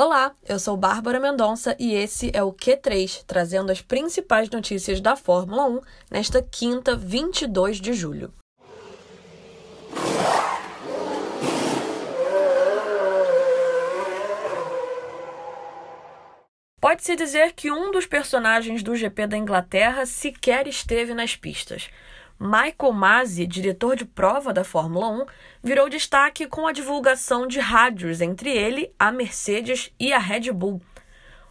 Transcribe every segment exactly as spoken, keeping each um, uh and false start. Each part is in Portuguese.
Olá, eu sou Bárbara Mendonça e esse é o Q três, trazendo as principais notícias da Fórmula um nesta quinta, vinte e dois de julho. Pode-se dizer que um dos personagens do G P da Inglaterra sequer esteve nas pistas. Michael Masi, diretor de prova da Fórmula um, virou destaque com a divulgação de rádios entre ele, a Mercedes e a Red Bull.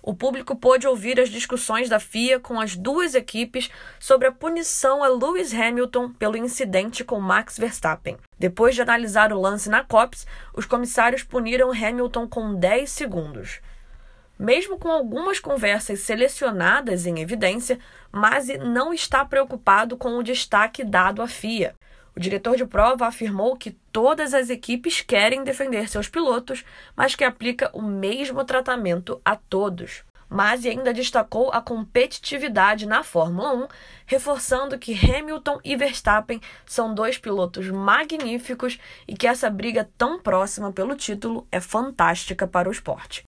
O público pôde ouvir as discussões da F I A com as duas equipes sobre a punição a Lewis Hamilton pelo incidente com Max Verstappen. Depois de analisar o lance na Copse, os comissários puniram Hamilton com dez segundos. Mesmo com algumas conversas selecionadas em evidência, Masi não está preocupado com o destaque dado à F I A. O diretor de prova afirmou que todas as equipes querem defender seus pilotos, mas que aplica o mesmo tratamento a todos. Masi ainda destacou a competitividade na Fórmula um, reforçando que Hamilton e Verstappen são dois pilotos magníficos e que essa briga tão próxima pelo título é fantástica para o esporte.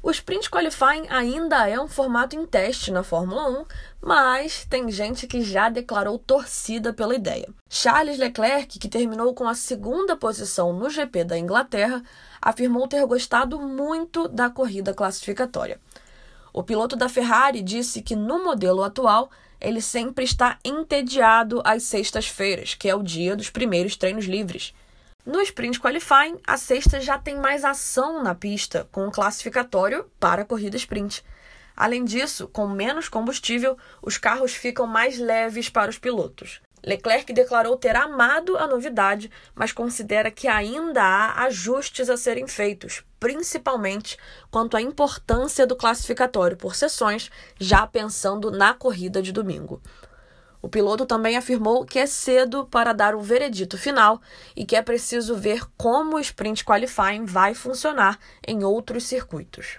O Sprint Qualifying ainda é um formato em teste na Fórmula um, mas tem gente que já declarou torcida pela ideia. Charles Leclerc, que terminou com a segunda posição no G P da Inglaterra, afirmou ter gostado muito da corrida classificatória. O piloto da Ferrari disse que no modelo atual ele sempre está entediado às sextas-feiras, que é o dia dos primeiros treinos livres. No Sprint Qualifying, a sexta já tem mais ação na pista, com o classificatório para a corrida sprint. Além disso, com menos combustível, os carros ficam mais leves para os pilotos. Leclerc declarou ter amado a novidade, mas considera que ainda há ajustes a serem feitos, principalmente quanto à importância do classificatório por sessões, já pensando na corrida de domingo. O piloto também afirmou que é cedo para dar o veredito final e que é preciso ver como o Sprint Qualifying vai funcionar em outros circuitos.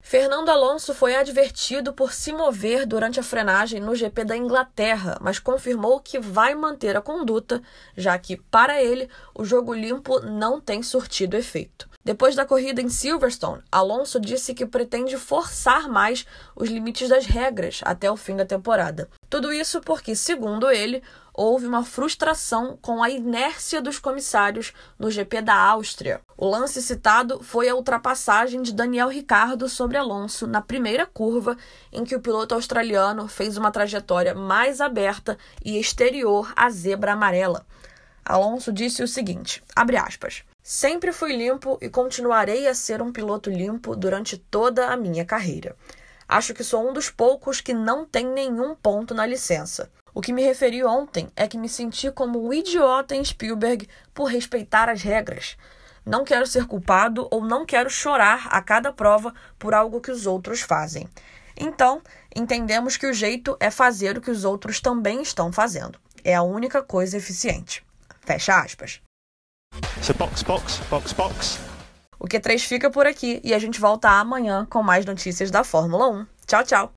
Fernando Alonso foi advertido por se mover durante a frenagem no G P da Inglaterra, mas confirmou que vai manter a conduta, já que, para ele, o jogo limpo não tem surtido efeito. Depois da corrida em Silverstone, Alonso disse que pretende forçar mais os limites das regras até o fim da temporada. Tudo isso porque, segundo ele, houve uma frustração com a inércia dos comissários no G P da Áustria. O lance citado foi a ultrapassagem de Daniel Ricciardo sobre Alonso na primeira curva, em que o piloto australiano fez uma trajetória mais aberta e exterior à zebra amarela. Alonso disse o seguinte, abre aspas, "Sempre fui limpo e continuarei a ser um piloto limpo durante toda a minha carreira. Acho que sou um dos poucos que não tem nenhum ponto na licença. O que me referi ontem é que me senti como um idiota em Spielberg por respeitar as regras. Não quero ser culpado ou não quero chorar a cada prova por algo que os outros fazem. Então, entendemos que o jeito é fazer o que os outros também estão fazendo. É a única coisa eficiente." Fecha aspas. So box, box, box, box. O Q três fica por aqui e a gente volta amanhã com mais notícias da Fórmula um. Tchau, tchau!